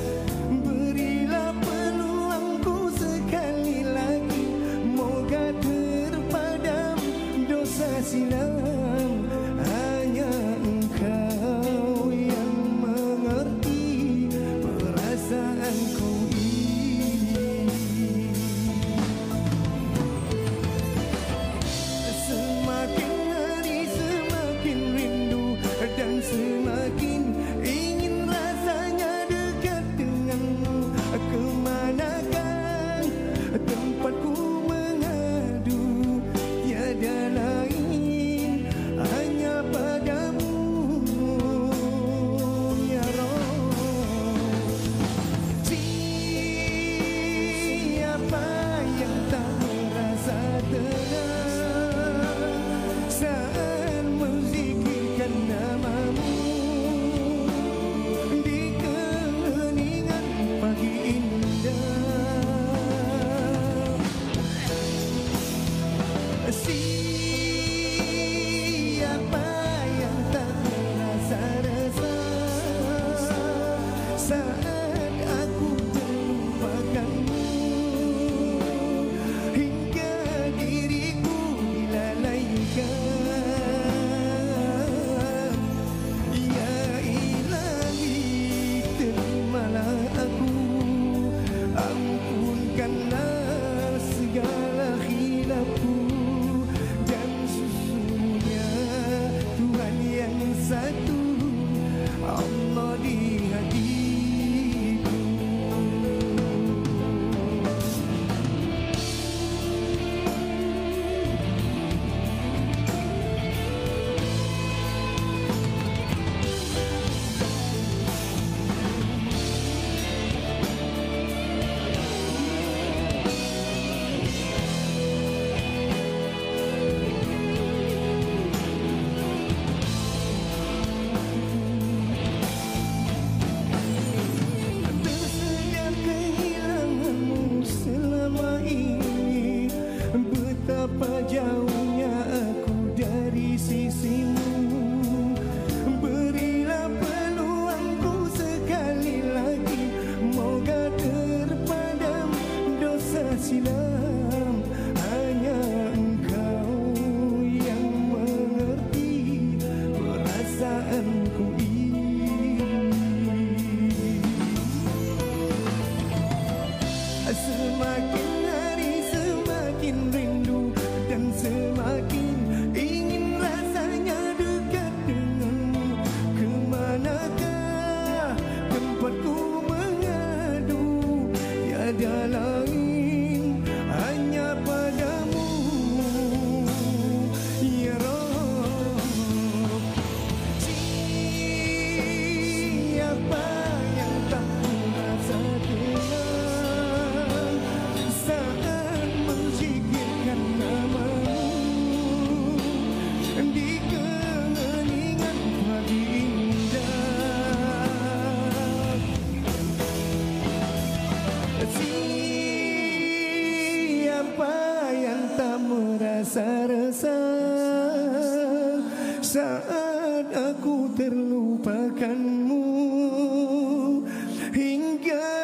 berilah peluangku sekali lagi, moga terpadam dosa silam. Hanya engkau yang mengerti perasaanku ini. Semakin hari semakin rindu dan semakin ingin rasanya dekat denganmu. Kemanakah tempatku mengadu, tiada lain hanya padamu ya Rob. Siapa yang tak merasa tenang saat menzikirkan namamu di keheningan pagi indah? Siapa yang tak merasa resah saat aku terlupakanmu hingga diriku dilalaikan? Ampunkanlah segala khilafku, dan sesungguhnya Tuhan yang satu, Allah di hatiku. Betapa jauhnya aku dari sisimu, berilah peluangku sekali lagi, moga terpadam dosa silam. Hanya engkau yang mengerti perasaanku ini. Semakin hari semakin rindu dan semakin ingin rasanya dekat denganmu. Kemanakah tempatku mengadu, tiada lain hanya padamu ya Rob. rasa-rasa saat aku terlupakanmu hingga